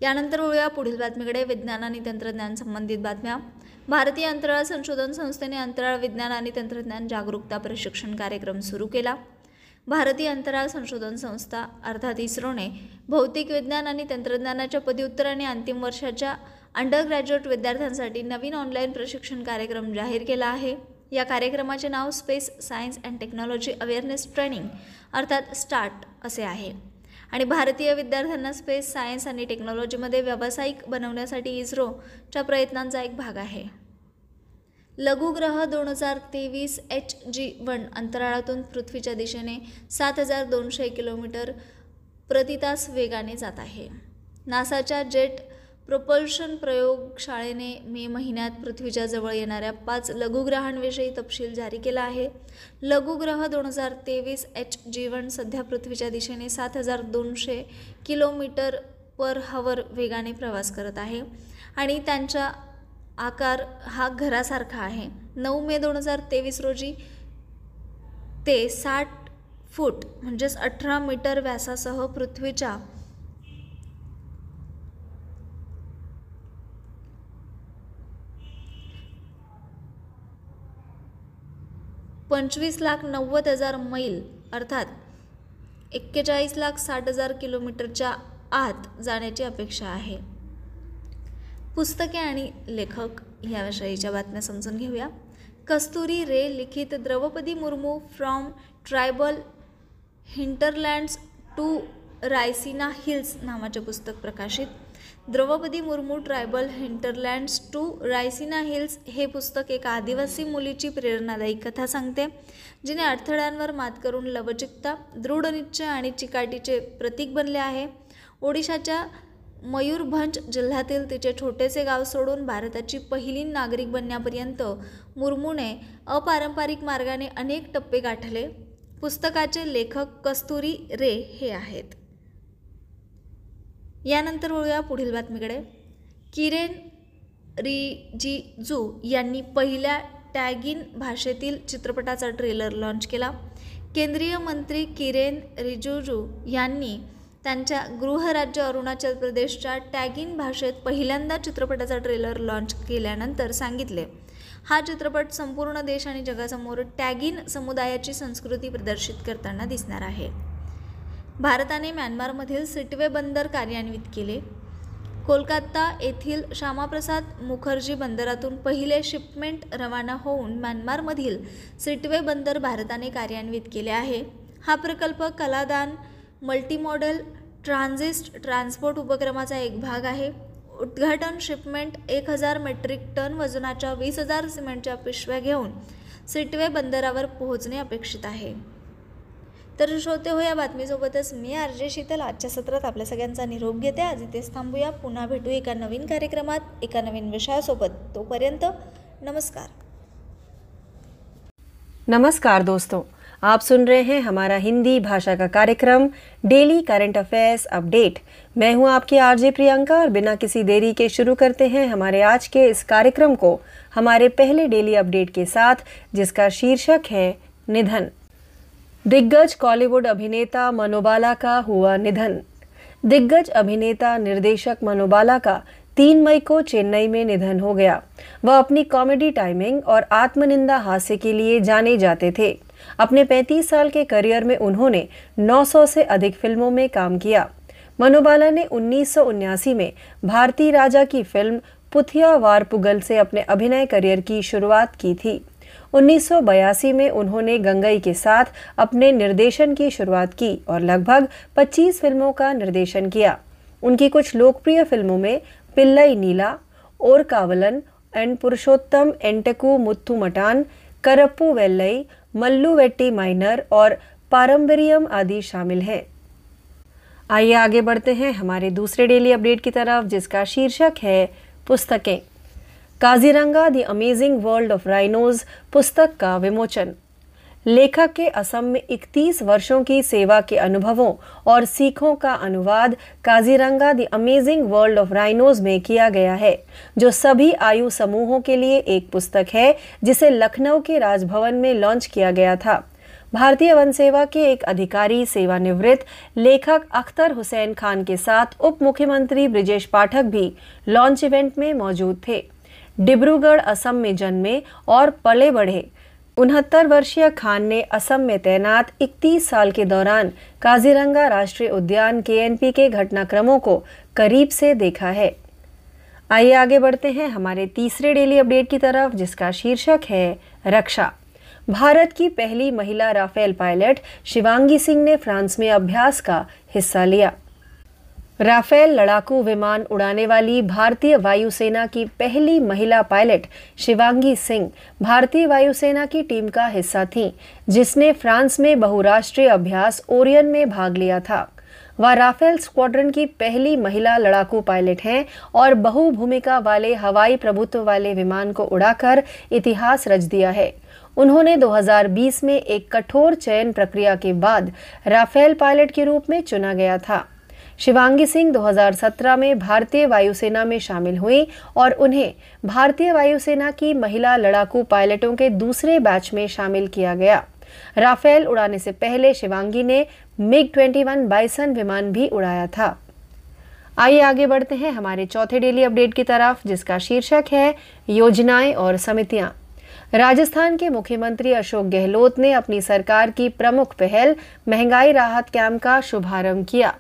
यानंतर वळूया पुढील बातमीकडे, विज्ञान आणि तंत्रज्ञान संबंधित बातम्या. भारतीय अंतराळ संशोधन संस्थेने अंतराळ विज्ञान आणि तंत्रज्ञान जागरूकता प्रशिक्षण कार्यक्रम सुरू केला. भारतीय अंतराळ संशोधन संस्था अर्थात इस्रोने भौतिक विज्ञान आणि तंत्रज्ञानाच्या पदव्युत्तर आणि अंतिम वर्षाच्या अंडरग्रॅज्युएट विद्यार्थ्यांसाठी नवीन ऑनलाईन प्रशिक्षण कार्यक्रम जाहीर केला आहे. या कार्यक्रमाचे नाव space science and technology awareness training अर्थात स्टार्ट असे आहे आणि भारतीय विद्यार्थ्यांना स्पेस सायन्स आणि टेक्नॉलॉजीमध्ये व्यावसायिक बनवण्यासाठी इस्रोच्या प्रयत्नांचा एक भाग आहे. लघुग्रह 2023 HG-1 अंतराळातून पृथ्वीच्या दिशेने 7200 किलोमीटर प्रतितास वेगाने जात आहे. नासाच्या जेट प्रोपल्शन प्रयोगशाळेने मे महिन्यात पृथ्वीच्या जवळ येणाऱ्या 5 लघुग्रहांविषयी तपशील जारी केला आहे. लघुग्रह 2023 HG-1 सध्या पृथ्वीच्या दिशेने 7200 किलोमीटर पर हवर वेगाने प्रवास करत आहे आणि त्यांचा आकार हा घरासारखा आहे. 9 मे 2023 रोजी ते 60 फूट म्हणजेच 18 मीटर व्यासासह पृथ्वीच्या $25,90,000 मैल अर्थात 41,60,000 किलोमीटरच्या आत जाण्याची अपेक्षा आहे. पुस्तके आणि लेखक याविषयीच्या बातम्या समजून घेऊया. कस्तुरी रे लिखित Draupadi Murmu from tribal hinterlands to Raisina hills नावाचे पुस्तक प्रकाशित. Draupadi Murmu tribal hinterlands to Raisina hills हे पुस्तक एका आदिवासी मुलीची प्रेरणादायी कथा सांगते, जिने अडथळ्यांवर मात करून लवचिकता, दृढनिश्चय आणि चिकाटीचे प्रतीक बनले आहे. ओडिशाच्या मयूरभंज जिल्ह्यातील तिचे छोटेसे गाव सोडून भारताची पहिली नागरिक बनण्यापर्यंत मुर्मूने अपारंपरिक मार्गाने अनेक टप्पे गाठले. पुस्तकाचे लेखक कस्तुरी रे हे आहेत. यानंतर वळूया पुढील बातमीकडे. किरेन रिजिजू यांनी पहिल्या टॅगिन भाषेतील चित्रपटाचा ट्रेलर लॉन्च केला. केंद्रीय मंत्री किरेन रिजिजू यांनी त्यांच्या गृहराज्य अरुणाचल प्रदेशच्या टॅगिन भाषेत पहिल्यांदा चित्रपटाचा ट्रेलर लॉन्च केल्यानंतर सांगितले, हा चित्रपट संपूर्ण देश आणि जगासमोर टॅगिन समुदायाची संस्कृती प्रदर्शित करताना दिसणार आहे. भारताने म्यानमारमधील सिटवे बंदर कार्यान्वित केले. कोलकाता येथील श्यामाप्रसाद मुखर्जी बंदरातून पहिले शिपमेंट रवाना होऊन म्यानमारमधील सिटवे बंदर भारताने कार्यान्वित केले आहे. हा प्रकल्प कलादान मल्टीमॉडेल ट्रान्झिट ट्रान्सपोर्ट उपक्रमाचा एक भाग आहे. उद्घाटन शिपमेंट 1000 मेट्रिक टन वजनाच्या 20,000 सिमेंटच्या पिशव्या घेऊन सिटवे बंदरावर पोहोचणे अपेक्षित आहे. तर श्रोते हो, या बातमीसोबतच मी RJ शीतल आजच्या सत्रात आपल्या सगळ्यांचा निरोप घेते. आज इथेच थांबूया. पुन्हा भेटू एका नवीन कार्यक्रमात एका नवीन विषयासोबत. तोपर्यंत नमस्कार. नमस्कार दोस्तों, आप सुन रहे हैं हमारा हिंदी भाषा का कार्यक्रम डेली करंट अफेयर्स अपडेट. मैं हूं आपकी RJ प्रियंका और बिना किसी देरी के शुरू करते हैं हमारे आज के इस कार्यक्रम को हमारे पहले डेली अपडेट के साथ, जिसका शीर्षक है निधन. दिग्गज कॉलीवुड अभिनेता मनोबाला का हुआ निधन। दिग्गज अभिनेता निर्देशक मनोबाला का 3 मई को चेन्नई में निधन हो गया। वह अपनी कॉमेडी टाइमिंग और आत्मनिंदा हास्य के लिए जाने जाते थे। अपने 35 साल के करियर में उन्होंने 900 से अधिक फिल्मों में काम किया। मनोबाला ने 1979 में भारती राजा की फिल्म पुथिया वारपुगल से अपने अभिनय करियर की शुरुआत की थी। 1982 में उन्होंने गंगई के साथ अपने निर्देशन की शुरुआत की और लगभग 25 फिल्मों का निर्देशन किया। उनकी कुछ लोकप्रिय फिल्मों में पिल्लई नीला, ओरकावलन एंड पुरुषोत्तम, एंटकू मुत्थु मठान, करप्पू वेल्लई, मल्लू वेट्टी माइनर और पारंपरियम आदि शामिल हैं। आइए आगे बढ़ते हैं हमारे दूसरे डेली अपडेट की तरफ, जिसका शीर्षक है पुस्तकें। Kaziranga the amazing world of rhinos पुस्तक का विमोचन। लेखक के असम में 31 वर्षों की सेवा के अनुभवों और सीखों का अनुवाद Kaziranga the amazing world of rhinos में किया गया है, जो सभी आयु समूहों के लिए एक पुस्तक है, जिसे लखनऊ के राजभवन में लॉन्च किया गया था। भारतीय वन सेवा के एक अधिकारी, सेवानिवृत्त लेखक अख्तर हुसैन खान के साथ उप मुख्यमंत्री ब्रिजेश पाठक भी लॉन्च इवेंट में मौजूद थे। डिब्रूगढ़ असम में जन्मे और पले बढ़े 69 वर्षीय खान ने असम में तैनात 31 साल के दौरान काजीरंगा राष्ट्रीय उद्यान KNP के घटनाक्रमों को करीब से देखा है। आइए आगे बढ़ते हैं हमारे तीसरे डेली अपडेट की तरफ, जिसका शीर्षक है रक्षा। भारत की पहली महिला राफेल पायलट शिवांगी सिंह ने फ्रांस में अभ्यास का हिस्सा लिया। राफेल लड़ाकू विमान उड़ाने वाली भारतीय वायुसेना की पहली महिला पायलट शिवांगी सिंह भारतीय वायुसेना की टीम का हिस्सा थीं, जिसने फ्रांस में बहुराष्ट्रीय अभ्यास ओरियन में भाग लिया था। वह राफेल स्क्वाड्रन की पहली महिला लड़ाकू पायलट हैं और बहुभूमिका वाले हवाई प्रभुत्व वाले विमान को उड़ाकर इतिहास रच दिया है। उन्होंने 2020 में एक कठोर चयन प्रक्रिया के बाद राफेल पायलट के रूप में चुना गया था। शिवांगी सिंह 2017 में भारतीय वायुसेना में शामिल हुई और उन्हें भारतीय वायुसेना की महिला लड़ाकू पायलटों के दूसरे बैच में शामिल किया गया। राफेल उड़ाने से पहले शिवांगी ने MiG-21 बाइसन विमान भी उड़ाया था। आइए आगे बढ़ते हैं हमारे चौथे डेली अपडेट की तरफ, जिसका शीर्षक है योजनाएं और समितियां। राजस्थान के मुख्यमंत्री अशोक गहलोत ने अपनी सरकार की प्रमुख पहल महंगाई राहत कैंप का शुभारंभ किया।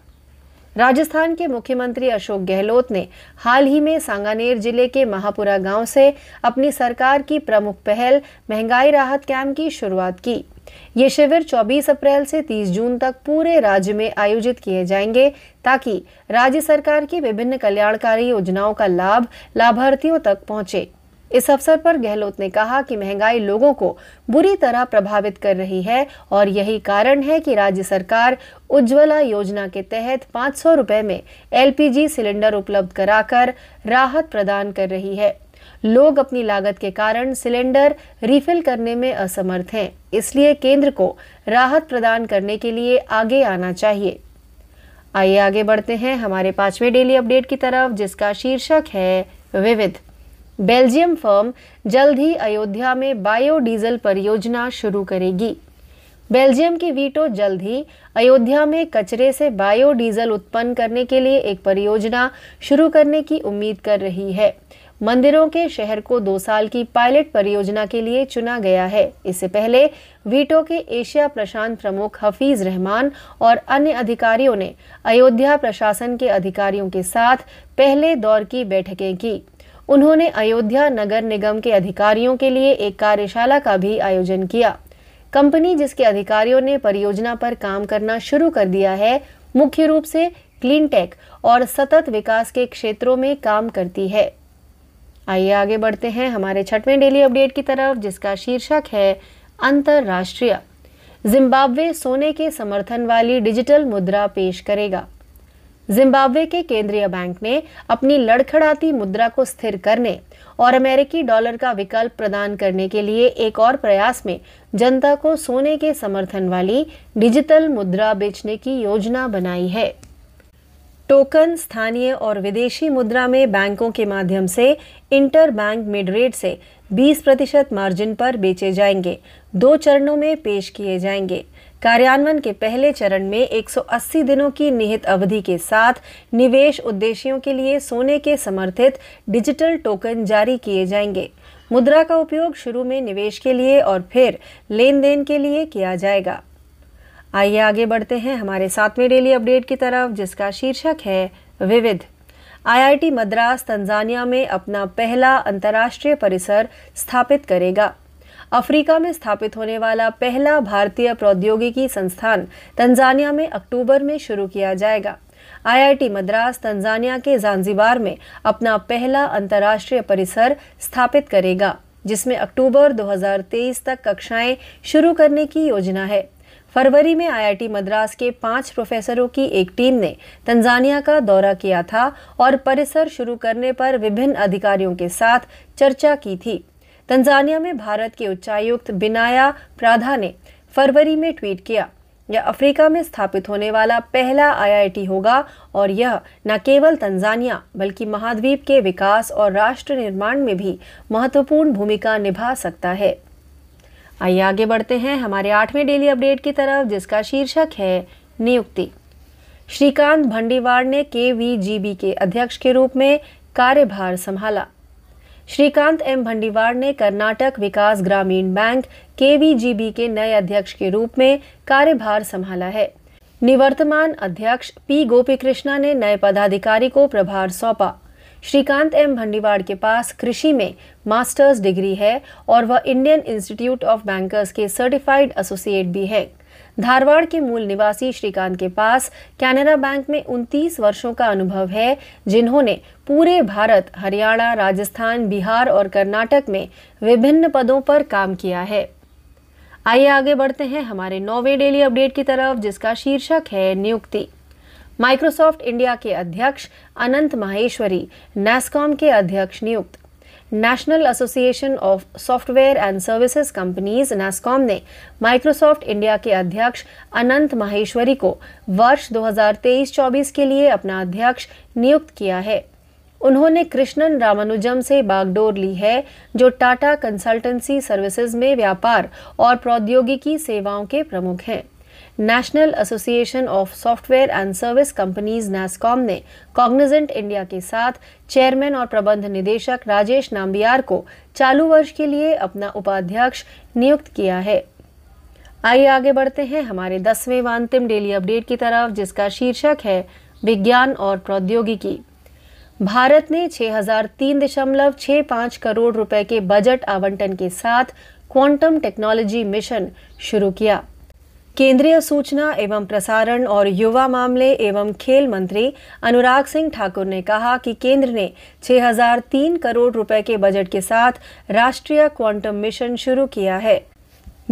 राजस्थान के मुख्यमंत्री अशोक गहलोत ने हाल ही में सांगानेर जिले के महापुरा गांव से अपनी सरकार की प्रमुख पहल महंगाई राहत कैंप की शुरुआत की। ये शिविर 24 अप्रैल से 30 जून तक पूरे राज्य में आयोजित किए जाएंगे, ताकि राज्य सरकार की विभिन्न कल्याणकारी योजनाओं का लाभ लाभार्थियों तक पहुंचे। इस अवसर पर गहलोत ने कहा कि महंगाई लोगों को बुरी तरह प्रभावित कर रही है और यही कारण है कि राज्य सरकार उज्ज्वला योजना के तहत 500 रुपए में LPG सिलेंडर उपलब्ध कराकर राहत प्रदान कर रही है। लोग अपनी लागत के कारण सिलेंडर रिफिल करने में असमर्थ हैं, इसलिए केंद्र को राहत प्रदान करने के लिए आगे आना चाहिए। आइए आगे बढ़ते हैं हमारे पांचवें डेली अपडेट की तरफ, जिसका शीर्षक है विविध। बेल्जियम फर्म जल्द ही अयोध्या में बायोडीजल परियोजना शुरू करेगी। बेल्जियम की वीटो जल्द ही अयोध्या में कचरे से बायोडीजल उत्पन्न करने के लिए एक परियोजना शुरू करने की उम्मीद कर रही है। मंदिरों के शहर को 2 साल की पायलट परियोजना के लिए चुना गया है। इससे पहले वीटो के एशिया प्रशांत प्रमुख हफीज रहमान और अन्य अधिकारियों ने अयोध्या प्रशासन के अधिकारियों के साथ पहले दौर की बैठकें की। उन्होंने अयोध्या नगर निगम के अधिकारियों के लिए एक कार्यशाला का भी आयोजन किया। कंपनी, जिसके अधिकारियों ने परियोजना पर काम करना शुरू कर दिया है, मुख्य रूप से क्लीन टेक और सतत विकास के क्षेत्रों में काम करती है। आइए आगे बढ़ते हैं हमारे छठवें डेली अपडेट की तरफ, जिसका शीर्षक है अंतरराष्ट्रीय। जिम्बाब्वे सोने के समर्थन वाली डिजिटल मुद्रा पेश करेगा। जिम्बाब्वे के केंद्रीय बैंक ने अपनी लड़खड़ाती मुद्रा को स्थिर करने और अमेरिकी डॉलर का विकल्प प्रदान करने के लिए एक और प्रयास में जनता को सोने के समर्थन वाली डिजिटल मुद्रा बेचने की योजना बनाई है। टोकन स्थानीय और विदेशी मुद्रा में बैंकों के माध्यम से इंटर बैंक मिड रेट से 20% मार्जिन पर बेचे जाएंगे। 2 चरणों में पेश किए जाएंगे। कार्यान्वयन के पहले चरण में 180 दिनों की निहित अवधि के साथ निवेश उद्देश्यों के लिए सोने के समर्थित डिजिटल टोकन जारी किए जाएंगे। मुद्रा का उपयोग शुरू में निवेश के लिए और फिर लेन देन के लिए किया जाएगा। आइए आगे बढ़ते हैं हमारे सातवें डेली अपडेट की तरफ, जिसका शीर्षक है विविध। IIT मद्रास तंजानिया में अपना पहला अंतर्राष्ट्रीय परिसर स्थापित करेगा। अफ्रीका में स्थापित होने वाला पहला भारतीय प्रौद्योगिकी संस्थान तंजानिया में अक्टूबर में शुरू किया जाएगा। IIT मद्रास तंजानिया के ज़ांज़ीबार में अपना पहला अंतर्राष्ट्रीय परिसर स्थापित करेगा, जिसमें अक्टूबर 2023 तक कक्षाएं शुरू करने की योजना है। फरवरी में IIT मद्रास के 5 प्रोफेसरों की एक टीम ने तंजानिया का दौरा किया था और परिसर शुरू करने पर विभिन्न अधिकारियों के साथ चर्चा की थी। तंजानिया में भारत के उच्चायुक्त बिनाया प्राधा ने फरवरी में ट्वीट किया, यह अफ्रीका में स्थापित होने वाला पहला IIT होगा और यह न केवल तंजानिया बल्कि महाद्वीप के विकास और राष्ट्र निर्माण में भी महत्वपूर्ण भूमिका निभा सकता है। आइए आगे बढ़ते हैं हमारे 8वें डेली अपडेट की तरफ, जिसका शीर्षक है नियुक्ति। श्रीकांत भंडीवाड़ ने KVGB के अध्यक्ष के रूप में कार्यभार संभाला। श्रीकांत एम भंडीवाड़ ने कर्नाटक विकास ग्रामीण बैंक KVGB के नए अध्यक्ष के रूप में कार्यभार संभाला है। निवर्तमान अध्यक्ष P गोपीकृष्णा ने नए पदाधिकारी को प्रभार सौंपा। श्रीकांत एम भंडीवाड़ के पास कृषि में मास्टर्स डिग्री है और वह इंडियन इंस्टीट्यूट ऑफ बैंकर्स के सर्टिफाइड एसोसिएट भी है। धारवाड़ के मूल निवासी श्रीकांत के पास कैनरा बैंक में 29 वर्षों का अनुभव है, जिन्होंने पूरे भारत, हरियाणा, राजस्थान, बिहार और कर्नाटक में विभिन्न पदों पर काम किया है। आइए आगे बढ़ते हैं हमारे 9वें डेली अपडेट की तरफ, जिसका शीर्षक है नियुक्ति। माइक्रोसॉफ्ट इंडिया के अध्यक्ष अनंत माहेश्वरी NASCOM के अध्यक्ष नियुक्त। National association of software and services companies NASCOM ने माइक्रोसॉफ्ट इंडिया के अध्यक्ष अनंत माहेश्वरी को वर्ष 2023-24 के लिए अपना अध्यक्ष नियुक्त किया है। उन्होंने कृष्णन रामानुजम से बागडोर ली है, जो टाटा कंसल्टेंसी सर्विसेज में व्यापार और प्रौद्योगिकी सेवाओं के प्रमुख हैं। National association of software and service companies NASCOM ने कॉग्निजेंट इंडिया के साथ चेयरमैन और प्रबंध निदेशक राजेश नाम्बियार को चालू वर्ष के लिए अपना उपाध्यक्ष नियुक्त किया है। आइए आगे बढ़ते हैं हमारे 10वें व अंतिम डेली अपडेट की तरफ, जिसका शीर्षक है विज्ञान और प्रौद्योगिकी। भारत ने 6003.65 करोड़ रुपए के बजट आवंटन के साथ क्वांटम टेक्नोलॉजी मिशन शुरू किया। केंद्रीय सूचना एवं प्रसारण और युवा मामले एवं खेल मंत्री अनुराग सिंह ठाकुर ने कहा कि केंद्र ने 6003 करोड़ रुपए के बजट के साथ राष्ट्रीय क्वांटम मिशन शुरू किया है।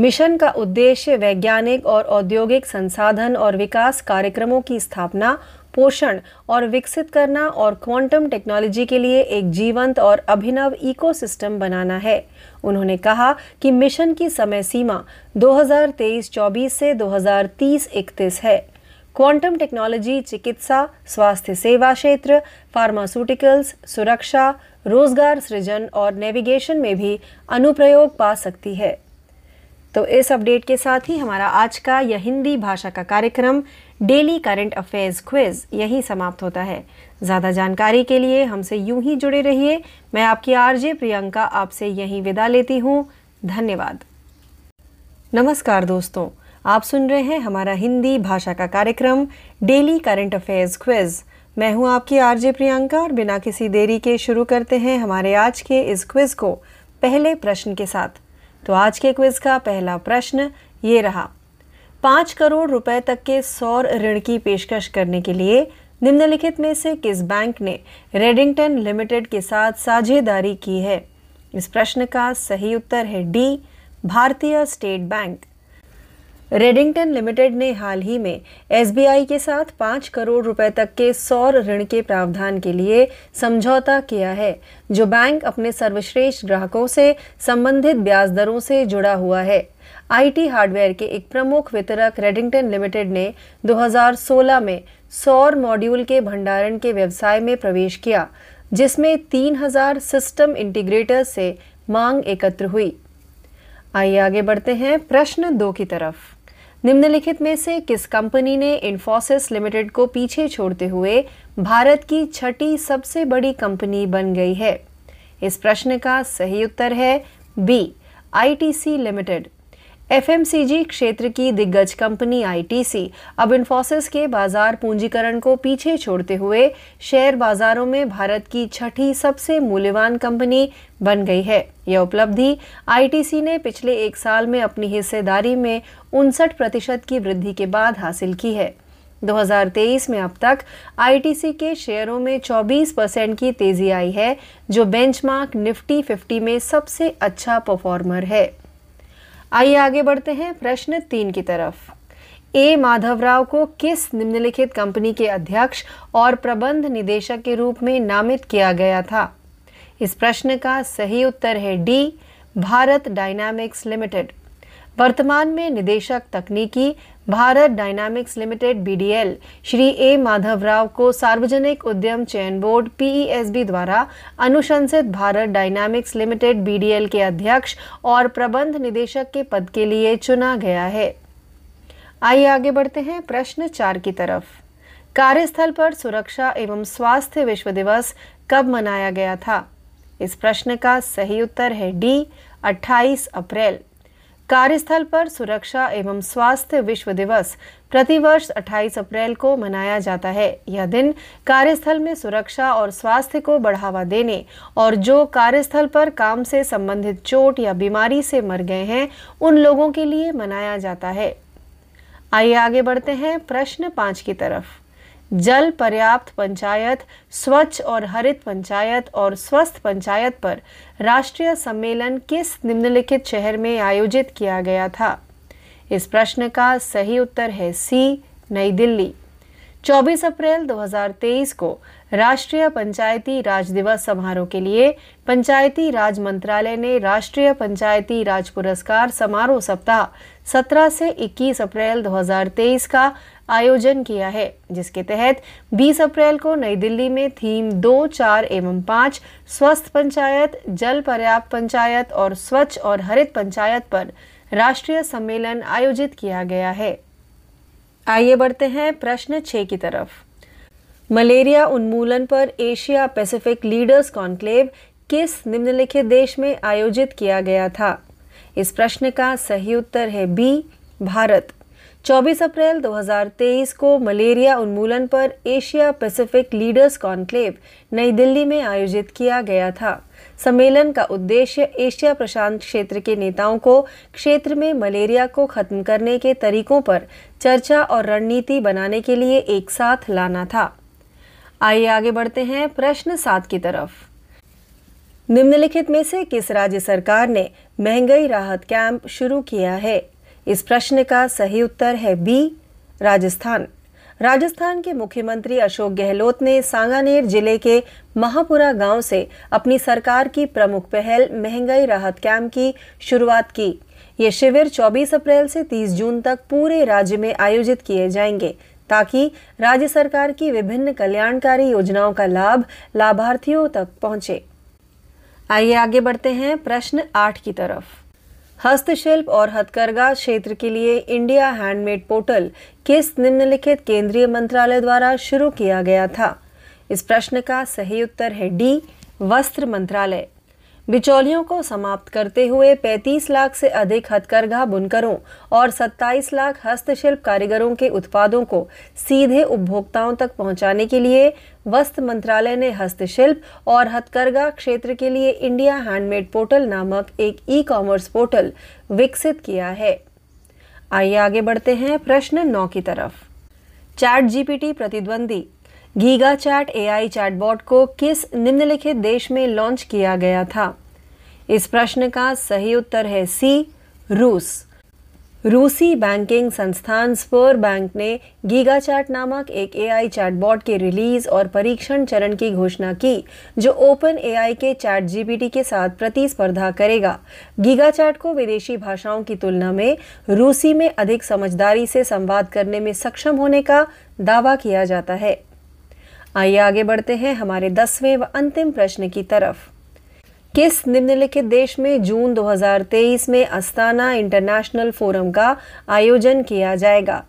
मिशन का उद्देश्य वैज्ञानिक और औद्योगिक संसाधन और विकास कार्यक्रमों की स्थापना, पोषण और विकसित करना और क्वांटम टेक्नोलॉजी के लिए एक जीवंत और अभिनव इकोसिस्टम बनाना है। उन्होंने कहा कि मिशन की समय सीमा 2023-24 से 2030-31 है। क्वांटम टेक्नोलॉजी चिकित्सा, स्वास्थ्य सेवा क्षेत्र, फार्मास्यूटिकल्स, सुरक्षा, रोजगार सृजन और नेविगेशन में भी अनुप्रयोग पा सकती है। तो इस अपडेट के साथ ही हमारा आज का यह हिंदी भाषा का कार्यक्रम डेली करंट अफेयर्स क्विज यही समाप्त होता है। ज़्यादा जानकारी के लिए हमसे यूं ही जुड़े रहिए। मैं आपकी आरजे प्रियंका आपसे यहीं विदा लेती हूं। धन्यवाद। नमस्कार दोस्तों, आप सुन रहे हैं हमारा हिंदी भाषा का कार्यक्रम डेली करंट अफेयर्स क्विज। मैं हूं आपकी आरजे प्रियंका और बिना किसी देरी के शुरू करते हैं हमारे आज के इस क्विज को पहले प्रश्न के साथ। तो आज के क्विज का पहला प्रश्न ये रहा। 5 करोड़ रुपए तक के सौर ऋण की पेशकश करने के लिए निम्नलिखित में से किस बैंक ने रेडिंगटन लिमिटेड के साथ साझेदारी की है? इस प्रश्न का सही उत्तर है डी, भारतीय स्टेट बैंक। रेडिंगटन लिमिटेड ने हाल ही में SBI के साथ 5 करोड़ रुपए तक के सौर ऋण के प्रावधान के लिए समझौता किया है, जो बैंक अपने सर्वश्रेष्ठ ग्राहकों से संबंधित ब्याज दरों से जुड़ा हुआ है। IT हार्डवेयर के एक प्रमुख वितरक रेडिंगटन लिमिटेड ने 2016 में सौर मॉड्यूल के भंडारण के व्यवसाय में प्रवेश किया, जिसमें 3000 सिस्टम इंटीग्रेटर्स से मांग एकत्र हुई। आइए आगे बढ़ते हैं प्रश्न 2 की तरफ। निम्नलिखित में से किस कंपनी ने इन्फोसिस लिमिटेड को पीछे छोड़ते हुए भारत की 6ठी सबसे बड़ी कंपनी बन गई है? इस प्रश्न का सही उत्तर है बी, आईटीसी लिमिटेड। एफएमसीजी क्षेत्र की दिग्गज कंपनी आईटीसी अब इन्फोसिस के बाजार पूंजीकरण को पीछे छोड़ते हुए शेयर बाजारों में भारत की 6ठी सबसे मूल्यवान कंपनी बन गई है। यह उपलब्धि आईटीसी ने पिछले एक साल में अपनी हिस्सेदारी में 59% की वृद्धि के बाद हासिल की है। 2023 में अब तक आईटीसी के शेयरों में 24% की तेजी आई है, जो बेंचमार्क निफ्टी 50 में सबसे अच्छा परफॉर्मर है। आइए आगे बढ़ते हैं प्रश्न 3 की तरफ। ए माधवराव को किस निम्नलिखित कंपनी के अध्यक्ष और प्रबंध निदेशक के रूप में नामित किया गया था? इस प्रश्न का सही उत्तर है डी, भारत डायनामिक्स लिमिटेड। वर्तमान में निदेशक तकनीकी Bharat dynamics limited BDL Shri A Madhavrao को सार्वजनिक उद्यम चयन बोर्ड PESB द्वारा अनुशंसित भारत डायनामिक्स लिमिटेड BDL के अध्यक्ष और प्रबंध निदेशक के पद के लिए चुना गया है। आइए आगे बढ़ते हैं प्रश्न 4 की तरफ। कार्यस्थल पर सुरक्षा एवं स्वास्थ्य विश्व दिवस कब मनाया गया था? इस प्रश्न का सही उत्तर है डी, 28 अप्रैल। कार्यस्थल पर सुरक्षा एवं स्वास्थ्य विश्व दिवस प्रतिवर्ष 28 अप्रैल को मनाया जाता है। यह दिन कार्यस्थल में सुरक्षा और स्वास्थ्य को बढ़ावा देने और जो कार्यस्थल पर काम से संबंधित चोट या बीमारी से मर गए हैं उन लोगों के लिए मनाया जाता है। आइए आगे बढ़ते हैं प्रश्न 5 की तरफ। जल पर्याप्त पंचायत, स्वच्छ और हरित पंचायत और स्वस्थ पंचायत पर राष्ट्रीय सम्मेलन किस निम्नलिखित शहर में आयोजित किया गया था? इस प्रश्न का सही उत्तर है सी, नई दिल्ली। 24 अप्रैल 2023 को राष्ट्रीय पंचायती राज दिवस समारोह के लिए पंचायती राज मंत्रालय ने राष्ट्रीय पंचायती राज पुरस्कार समारोह सप्ताह 17 से 21 अप्रैल 2023 का आयोजन किया है, जिसके तहत 20 अप्रैल को नई दिल्ली में थीम 2, 4 एवं 5 स्वस्थ पंचायत, जल पर्याप्त पंचायत और स्वच्छ और हरित पंचायत पर राष्ट्रीय सम्मेलन आयोजित किया गया है। आइए बढ़ते हैं प्रश्न 6 की तरफ। मलेरिया उन्मूलन पर एशिया पैसिफिक लीडर्स कॉन्क्लेव किस निम्नलिखित देश में आयोजित किया गया था? इस प्रश्न का सही उत्तर है बी, भारत। 24 अप्रैल 2023 को मलेरिया उन्मूलन पर एशिया पैसिफिक लीडर्स कॉन्क्लेव नई दिल्ली में आयोजित किया गया था। सम्मेलन का उद्देश्य एशिया प्रशांत क्षेत्र के नेताओं को क्षेत्र में मलेरिया को खत्म करने के तरीकों पर चर्चा और रणनीति बनाने के लिए एक साथ लाना था। आइए आगे बढ़ते हैं प्रश्न 7 की तरफ। निम्नलिखित में से किस राज्य सरकार ने महंगाई राहत कैंप शुरू किया है? इस प्रश्न का सही उत्तर है बी, राजस्थान। राजस्थान के मुख्यमंत्री अशोक गहलोत ने सांगानेर जिले के महापुरा गांव से अपनी सरकार की प्रमुख पहल महंगाई राहत कैंप की शुरुआत की। ये शिविर 24 अप्रैल से 30 जून तक पूरे राज्य में आयोजित किए जाएंगे ताकि राज्य सरकार की विभिन्न कल्याणकारी योजनाओं का लाभ लाभार्थियों तक पहुंचे। आइए आगे बढ़ते हैं प्रश्न 8 की तरफ। हस्तशिल्प और हथकरघा क्षेत्र के लिए इंडिया हैंडमेड पोर्टल किस निम्नलिखित केंद्रीय मंत्रालय द्वारा शुरू किया गया था? इस प्रश्न का सही उत्तर है डी, वस्त्र मंत्रालय। बिचौलियों को समाप्त करते हुए 35 लाख से अधिक हथकरघा बुनकरों और 27 लाख हस्तशिल्प कारीगरों के उत्पादों को सीधे उपभोक्ताओं तक पहुंचाने के लिए वस्त्र मंत्रालय ने हस्तशिल्प और हथकरघा क्षेत्र के लिए इंडिया हैंडमेड पोर्टल नामक एक ई-कॉमर्स पोर्टल विकसित किया है। आइए आगे बढ़ते हैं प्रश्न 9 की तरफ। चैट जीपीटी प्रतिद्वंदी गीगा चैट AI चैटबॉट को किस निम्नलिखित देश में लॉन्च किया गया था? इस प्रश्न का सही उत्तर है सी, रूस। रूसी बैंकिंग संस्थान स्पर बैंक ने गीगा चैट नामक एक AI चैटबॉट के रिलीज और परीक्षण चरण की घोषणा की, जो ओपन AI के चैट जीपीटी के साथ प्रतिस्पर्धा करेगा। गीगा चैट को विदेशी भाषाओं की तुलना में रूसी में अधिक समझदारी से संवाद करने में सक्षम होने का दावा किया जाता है। आइए आगे बढ़ते हैं हमारे 10वें व अंतिम प्रश्न की तरफ। किस निम्नलिखित देश में जून 2023 में अस्ताना इंटरनेशनल फोरम का आयोजन किया जाएगा?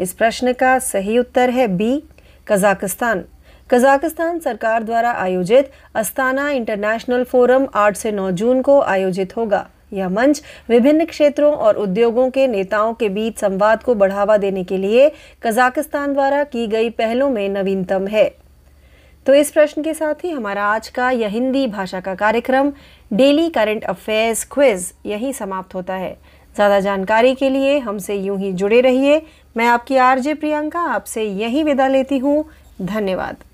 इस प्रश्न का सही उत्तर है बी, कजाकिस्तान। कजाकिस्तान सरकार द्वारा आयोजित अस्ताना इंटरनेशनल फोरम 8 से 9 जून को आयोजित होगा। यह मंच विभिन्न क्षेत्रों और उद्योगों के नेताओं के बीच संवाद को बढ़ावा देने के लिए कजाकिस्तान द्वारा की गई पहलों में नवीनतम है। तो इस प्रश्न के साथ ही हमारा आज का यह हिंदी भाषा का कार्यक्रम डेली करंट अफेयर्स क्विज यही समाप्त होता है। ज़्यादा जानकारी के लिए हमसे यूं ही जुड़े रहिए। मैं आपकी आरजे प्रियंका आपसे यही विदा लेती हूँ। धन्यवाद।